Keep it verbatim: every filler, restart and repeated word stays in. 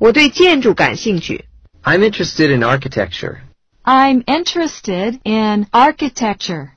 我对建筑感兴趣。I'm interested in architecture. I'm interested in architecture.